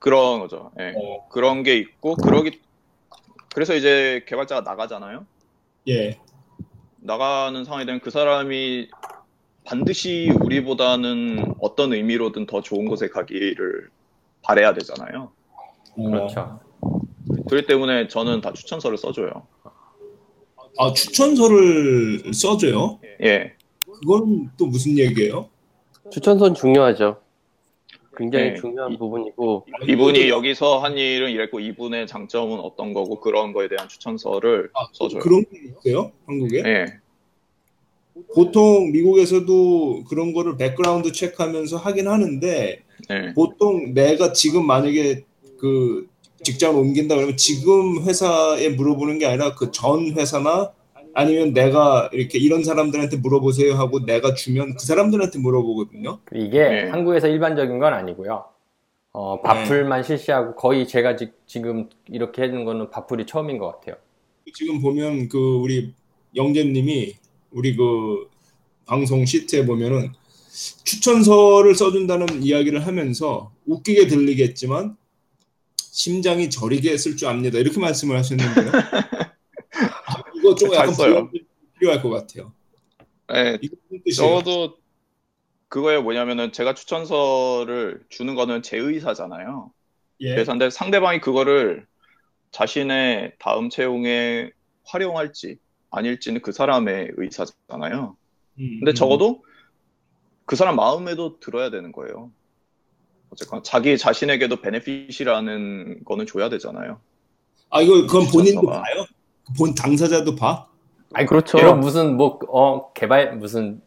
그런 거죠. 예. 그런 게 있고 그래서 이제 개발자가 나가잖아요. 예. 나가는 상황이 되면 그 사람이 반드시 우리보다는 어떤 의미로든 더 좋은 곳에 가기를 바라야 되잖아요. 그렇죠. 그렇기 때문에 저는 다 추천서를 써줘요. 아, 추천서를 써줘요? 예. 그건 또 무슨 얘기예요? 추천서는 중요하죠. 굉장히 네. 중요한 부분이고 이분이 여기서 한 일은 이랬고 이분의 장점은 어떤 거고 그런 거에 대한 추천서를 써줘요. 그런 게 있어요? 한국에? 네. 보통 미국에서도 그런 거를 백그라운드 체크하면서 하긴 하는데 네. 보통 내가 지금 만약에 그 직장을 옮긴다 그러면 지금 회사에 물어보는 게 아니라 그 전 회사나 아니면 내가 이렇게 이런 사람들한테 물어보세요 하고 내가 주면 그 사람들한테 물어보거든요. 이게 네. 한국에서 일반적인 건 아니고요. 바풀만 네. 실시하고 거의 제가 지금 이렇게 해준 거는 바풀이 처음인 것 같아요. 지금 보면 그 우리 영재님이 우리 그 방송 시트에 보면은 추천서를 써준다는 이야기를 하면서 웃기게 들리겠지만 심장이 저리게 쓸 줄 압니다. 이렇게 말씀을 하셨는데요. 이거 좀 약간 필요할 것 같아요. 네, 저도 그거에 뭐냐면은 제가 추천서를 주는 거는 제 의사잖아요. 예. 그래서 근데 상대방이 그거를 자신의 다음 채용에 활용할지 아닐지는 그 사람의 의사잖아요. 근데 적어도 그 사람 마음에도 들어야 되는 거예요. 어쨌거나 자기 자신에게도 베네핏이라는 거는 줘야 되잖아요. 아 이거 그건 본인도 봐요? 본 당사자도 봐? 아니 그렇죠. 이런 무슨 개발 무슨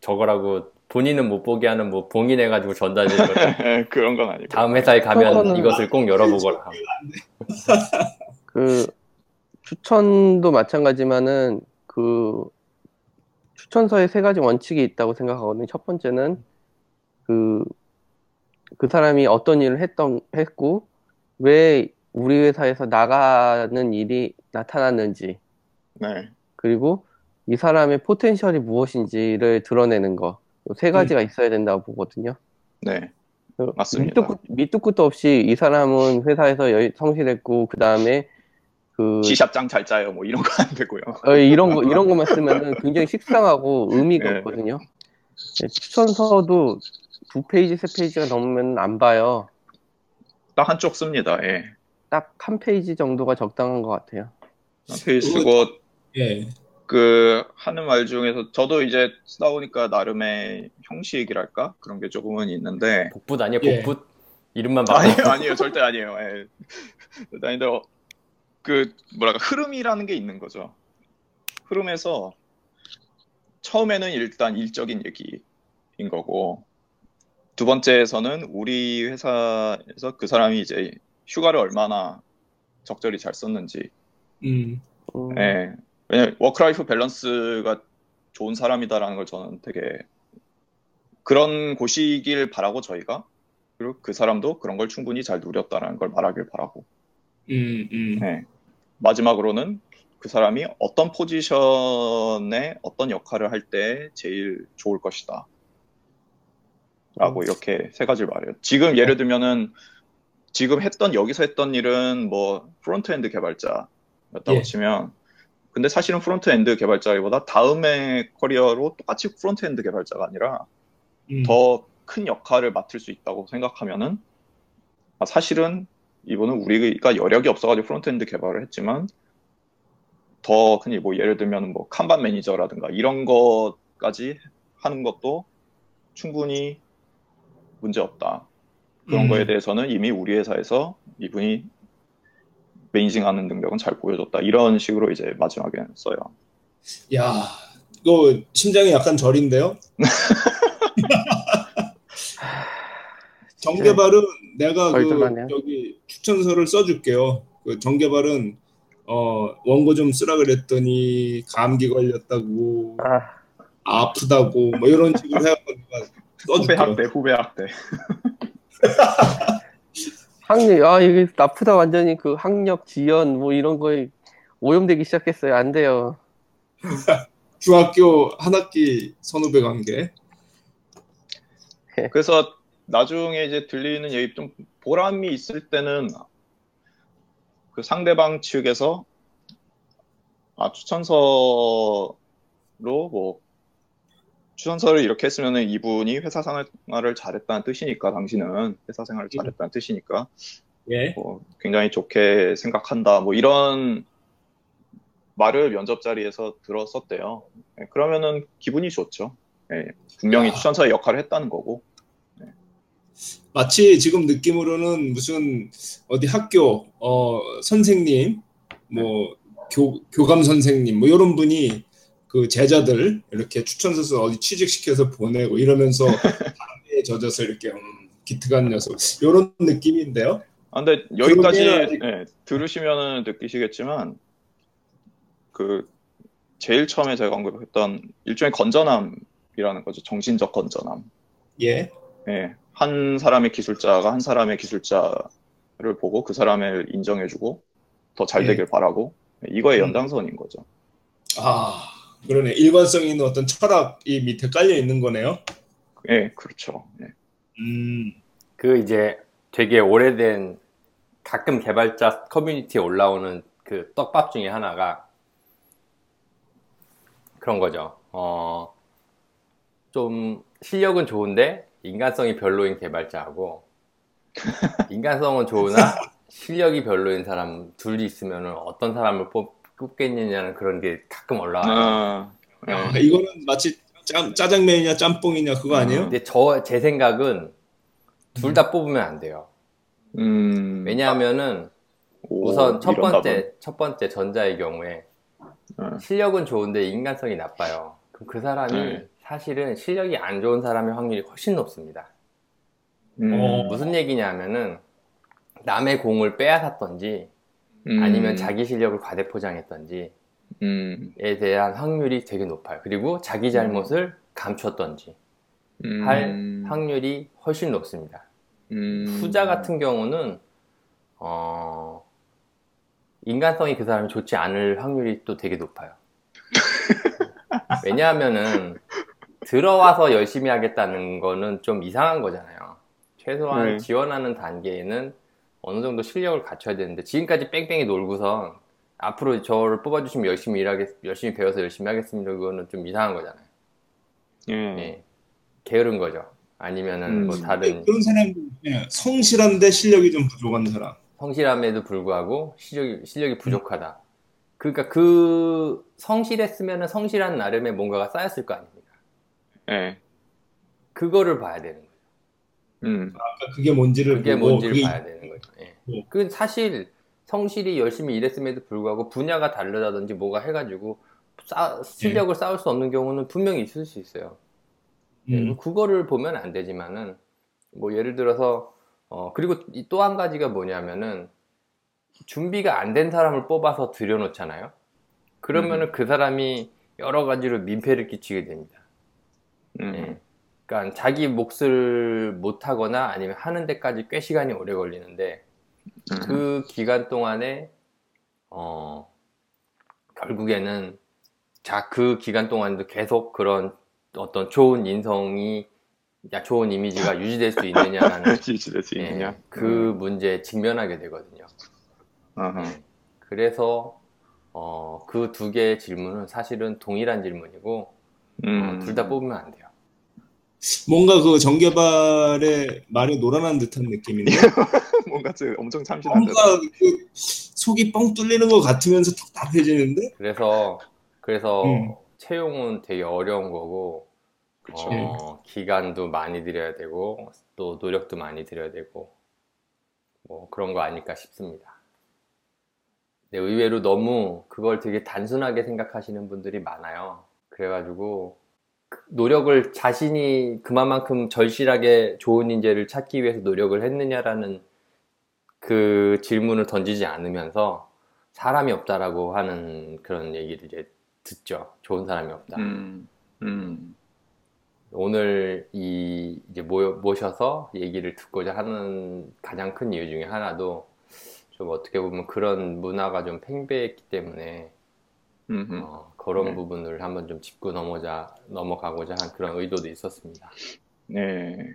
저거라고 본인은 못 보게 하는 뭐 봉인해 가지고 전달되는 거죠. 그런 건 아니고. 다음 회사에 가면 이것을 꼭 열어보거라. 그 추천도 마찬가지지만은 그 추천서에 세 가지 원칙이 있다고 생각하거든요. 첫 번째는 그 사람이 어떤 일을 했고 왜 우리 회사에서 나가는 일이 나타났는지 네. 그리고 이 사람의 포텐셜이 무엇인지를 드러내는 거 세 가지가 있어야 된다고 보거든요. 네, 맞습니다. 밑도 끝도 없이 이 사람은 회사에서 성실했고 그 다음에 그 C# 잘 짜요 뭐 이런 거 안 되고요. 이런 것만 쓰면은 굉장히 식상하고 의미가 네. 없거든요. 네, 추천서도 2페이지, 3페이지가 넘으면 안 봐요. 딱 한쪽 씁니다. 예. 딱 한 페이지 정도가 적당한 것 같아요. 한 페이지 쓰고 예. 그 하는 말 중에서 저도 이제 쓰다 보니까 나름의 형식이랄까 그런 게 조금은 있는데 복붙 아니에요? 복붙 예. 이름만 봐도 아니에요, 절대 아니에요. 예. 근데 그 뭐랄까 흐름이라는 게 있는 거죠. 흐름에서 처음에는 일단 일적인 얘기인 거고. 두 번째에서는 우리 회사에서 그 사람이 이제 휴가를 얼마나 적절히 잘 썼는지. 네. 왜냐면 워크라이프 밸런스가 좋은 사람이다라는 걸 저는 되게 그런 곳이길 바라고 저희가 그리고 그 사람도 그런 걸 충분히 잘 누렸다라는 걸 말하길 바라고. 네. 마지막으로는 그 사람이 어떤 포지션에 어떤 역할을 할 때 제일 좋을 것이다. 라고 이렇게 세 가지를 말해요. 지금 예를 들면은 지금 여기서 했던 일은 뭐 프론트엔드 개발자였다고 예. 치면 근데 사실은 프론트엔드 개발자보다 다음의 커리어로 똑같이 프론트엔드 개발자가 아니라 더 큰 역할을 맡을 수 있다고 생각하면은 사실은 이분은 우리가 여력이 없어가지고 프론트엔드 개발을 했지만 더 큰 뭐 예를 들면은 뭐 칸반 매니저라든가 이런 것까지 하는 것도 충분히 문제없다. 그런 거에 대해서는 이미 우리 회사에서 이분이 매니징하는 능력은 잘 보여줬다. 이런 식으로 이제 마지막에 써요. 야, 이거 심장이 약간 저린데요? 정개발은 내가 여기 추천서를 써줄게요. 그 정개발은 원고 좀 쓰라 그랬더니 감기 걸렸다고 아프다고 뭐 이런 식으로 해가지고 후배 학대. 학력 이게 나쁘다 완전히 그 학력 지연 뭐 이런 거에 오염되기 시작했어요. 안 돼요. 중학교 한 학기 선후배 관계. 그래서 나중에 이제 들리는 얘기 좀 보람이 있을 때는 그 상대방 측에서 추천서로 뭐 추천서를 이렇게 했으면은 이분이 회사 생활을 잘했다는 뜻이니까, 당신은 회사 생활을 잘했다는 뜻이니까, 예, 뭐 굉장히 좋게 생각한다, 뭐 이런 말을 면접 자리에서 들었었대요. 예, 그러면은 기분이 좋죠. 예, 분명히 추천서의 역할을 했다는 거고. 예. 마치 지금 느낌으로는 무슨 어디 학교 선생님, 뭐 교감 선생님, 뭐 이런 분이 그 제자들 이렇게 추천서 써서 어디 취직시켜서 보내고 이러면서 담배에 젖어서 이렇게 기특한 녀석, 이런 느낌인데요. 아, 근데 여기까지 네, 들으시면 느끼시겠지만 그 제일 처음에 제가 언급했던 일종의 건전함이라는 거죠. 정신적 건전함. 예. 예. 한 사람의 기술자가 한 사람의 기술자를 보고 그 사람을 인정해주고 더 잘 되길 바라고, 이거의 연장선인 거죠. 아, 그러네. 일관성 있는 어떤 철학이 밑에 깔려 있는 거네요. 예, 그렇죠. 예. 그 이제 되게 오래된 가끔 개발자 커뮤니티에 올라오는 그 떡밥 중에 하나가 그런 거죠. 좀 실력은 좋은데 인간성이 별로인 개발자하고 인간성은 좋으나 실력이 별로인 사람 둘이 있으면 어떤 사람을 뽑겠느냐는 그런 게 가끔 올라와요. 이거는 마치 짜장면이냐 짬뽕이냐 그거 아니에요? 근데 제 생각은 둘 다 뽑으면 안 돼요. 왜냐하면은 우선 첫 번째 전자의 경우에 실력은 좋은데 인간성이 나빠요. 그럼 그 사람이 사실은 실력이 안 좋은 사람의 확률이 훨씬 높습니다. 무슨 얘기냐면은 남의 공을 빼앗았던지 아니면 자기 실력을 과대포장했던지에 대한 확률이 되게 높아요. 그리고 자기 잘못을 감췄던지 할 확률이 훨씬 높습니다. 후자 같은 경우는 인간성이 그 사람이 좋지 않을 확률이 또 되게 높아요. 왜냐하면은 들어와서 열심히 하겠다는 거는 좀 이상한 거잖아요. 최소한 지원하는 단계에는 어느 정도 실력을 갖춰야 되는데, 지금까지 뺑뺑이 놀고서 앞으로 저를 뽑아주시면 열심히 배워서 열심히 하겠습니다, 그거는 좀 이상한 거잖아요. 예, 게으른 거죠. 아니면은 뭐 다른 그런 사람, 성실한데 실력이 좀 부족한 사람. 성실함에도 불구하고 실력이 부족하다. 그러니까 그 성실했으면은 성실한 나름의 뭔가가 쌓였을 거 아닙니까? 예. 그거를 봐야 되는 거죠. 아까 그게 뭔지를 봐야 되는 거죠. 예. 그 사실 성실히 열심히 일했음에도 불구하고 분야가 다르다든지 뭐가 해가지고 실력을 쌓을 수 없는 경우는 분명히 있을 수 있어요. 예. 그거를 보면 안 되지만은 뭐 예를 들어서 그리고 또 한 가지가 뭐냐면은 준비가 안 된 사람을 뽑아서 들여놓잖아요. 그러면은 그 사람이 여러 가지로 민폐를 끼치게 됩니다. 예. 그러니까 자기 몫을 못 하거나 아니면 하는 데까지 꽤 시간이 오래 걸리는데 그 기간 동안에 결국에는 그 기간 동안도 계속 그런 어떤 좋은 인성이 좋은 이미지가 유지될 수 있느냐라는 예, 그 문제에 직면하게 되거든요. 예, 그래서 그 두 개의 질문은 사실은 동일한 질문이고 둘 다 뽑으면 안 돼요. 뭔가 그 정개발의 말에 놀아난 듯한 느낌인데 뭔가 엄청 참신한 뭔가 그 속이 뻥 뚫리는 것 같으면서 답답해지는데, 그래서 채용은 되게 어려운 거고, 그쵸. 기간도 많이 들여야 되고 또 노력도 많이 들여야 되고 뭐 그런 거 아닐까 싶습니다. 근데 의외로 너무 그걸 되게 단순하게 생각하시는 분들이 많아요. 그래가지고 노력을 자신이 그만큼 절실하게 좋은 인재를 찾기 위해서 노력을 했느냐라는 그 질문을 던지지 않으면서 사람이 없다라고 하는 그런 얘기를 이제 듣죠. 좋은 사람이 없다. 오늘 이제 모셔서 얘기를 듣고자 하는 가장 큰 이유 중에 하나도 좀 어떻게 보면 그런 문화가 좀 팽배했기 때문에 그런 부분을 한번 좀 짚고 넘어가고자 한 그런 의도도 있었습니다. 네.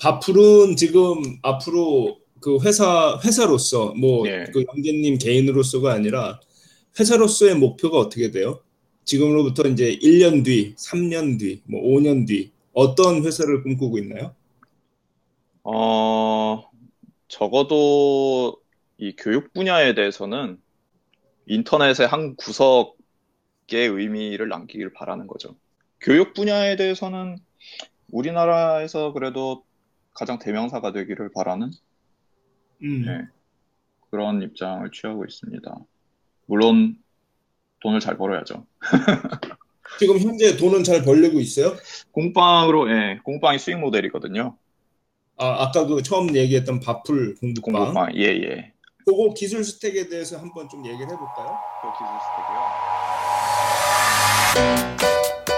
바풀은 지금 앞으로 그 회사로서 뭐 그 영재님 개인으로서가 아니라 회사로서의 목표가 어떻게 돼요? 지금으로부터 이제 1년 뒤, 3년 뒤, 뭐 5년 뒤 어떤 회사를 꿈꾸고 있나요? 적어도 이 교육 분야에 대해서는 인터넷의 한 구석의 의미를 남기길 바라는 거죠. 교육 분야에 대해서는 우리나라에서 그래도 가장 대명사가 되기를 바라는 네, 그런 입장을 취하고 있습니다. 물론 돈을 잘 벌어야죠. 지금 현재 돈은 잘 벌리고 있어요? 공빵으로, 예, 공빵이 수익 모델이거든요. 아, 아까 그 처음 얘기했던 바풀 공부빵. 예, 예. 그거 기술 스택에 대해서 한번 좀 얘기를 해볼까요? 그 기술 스택이요.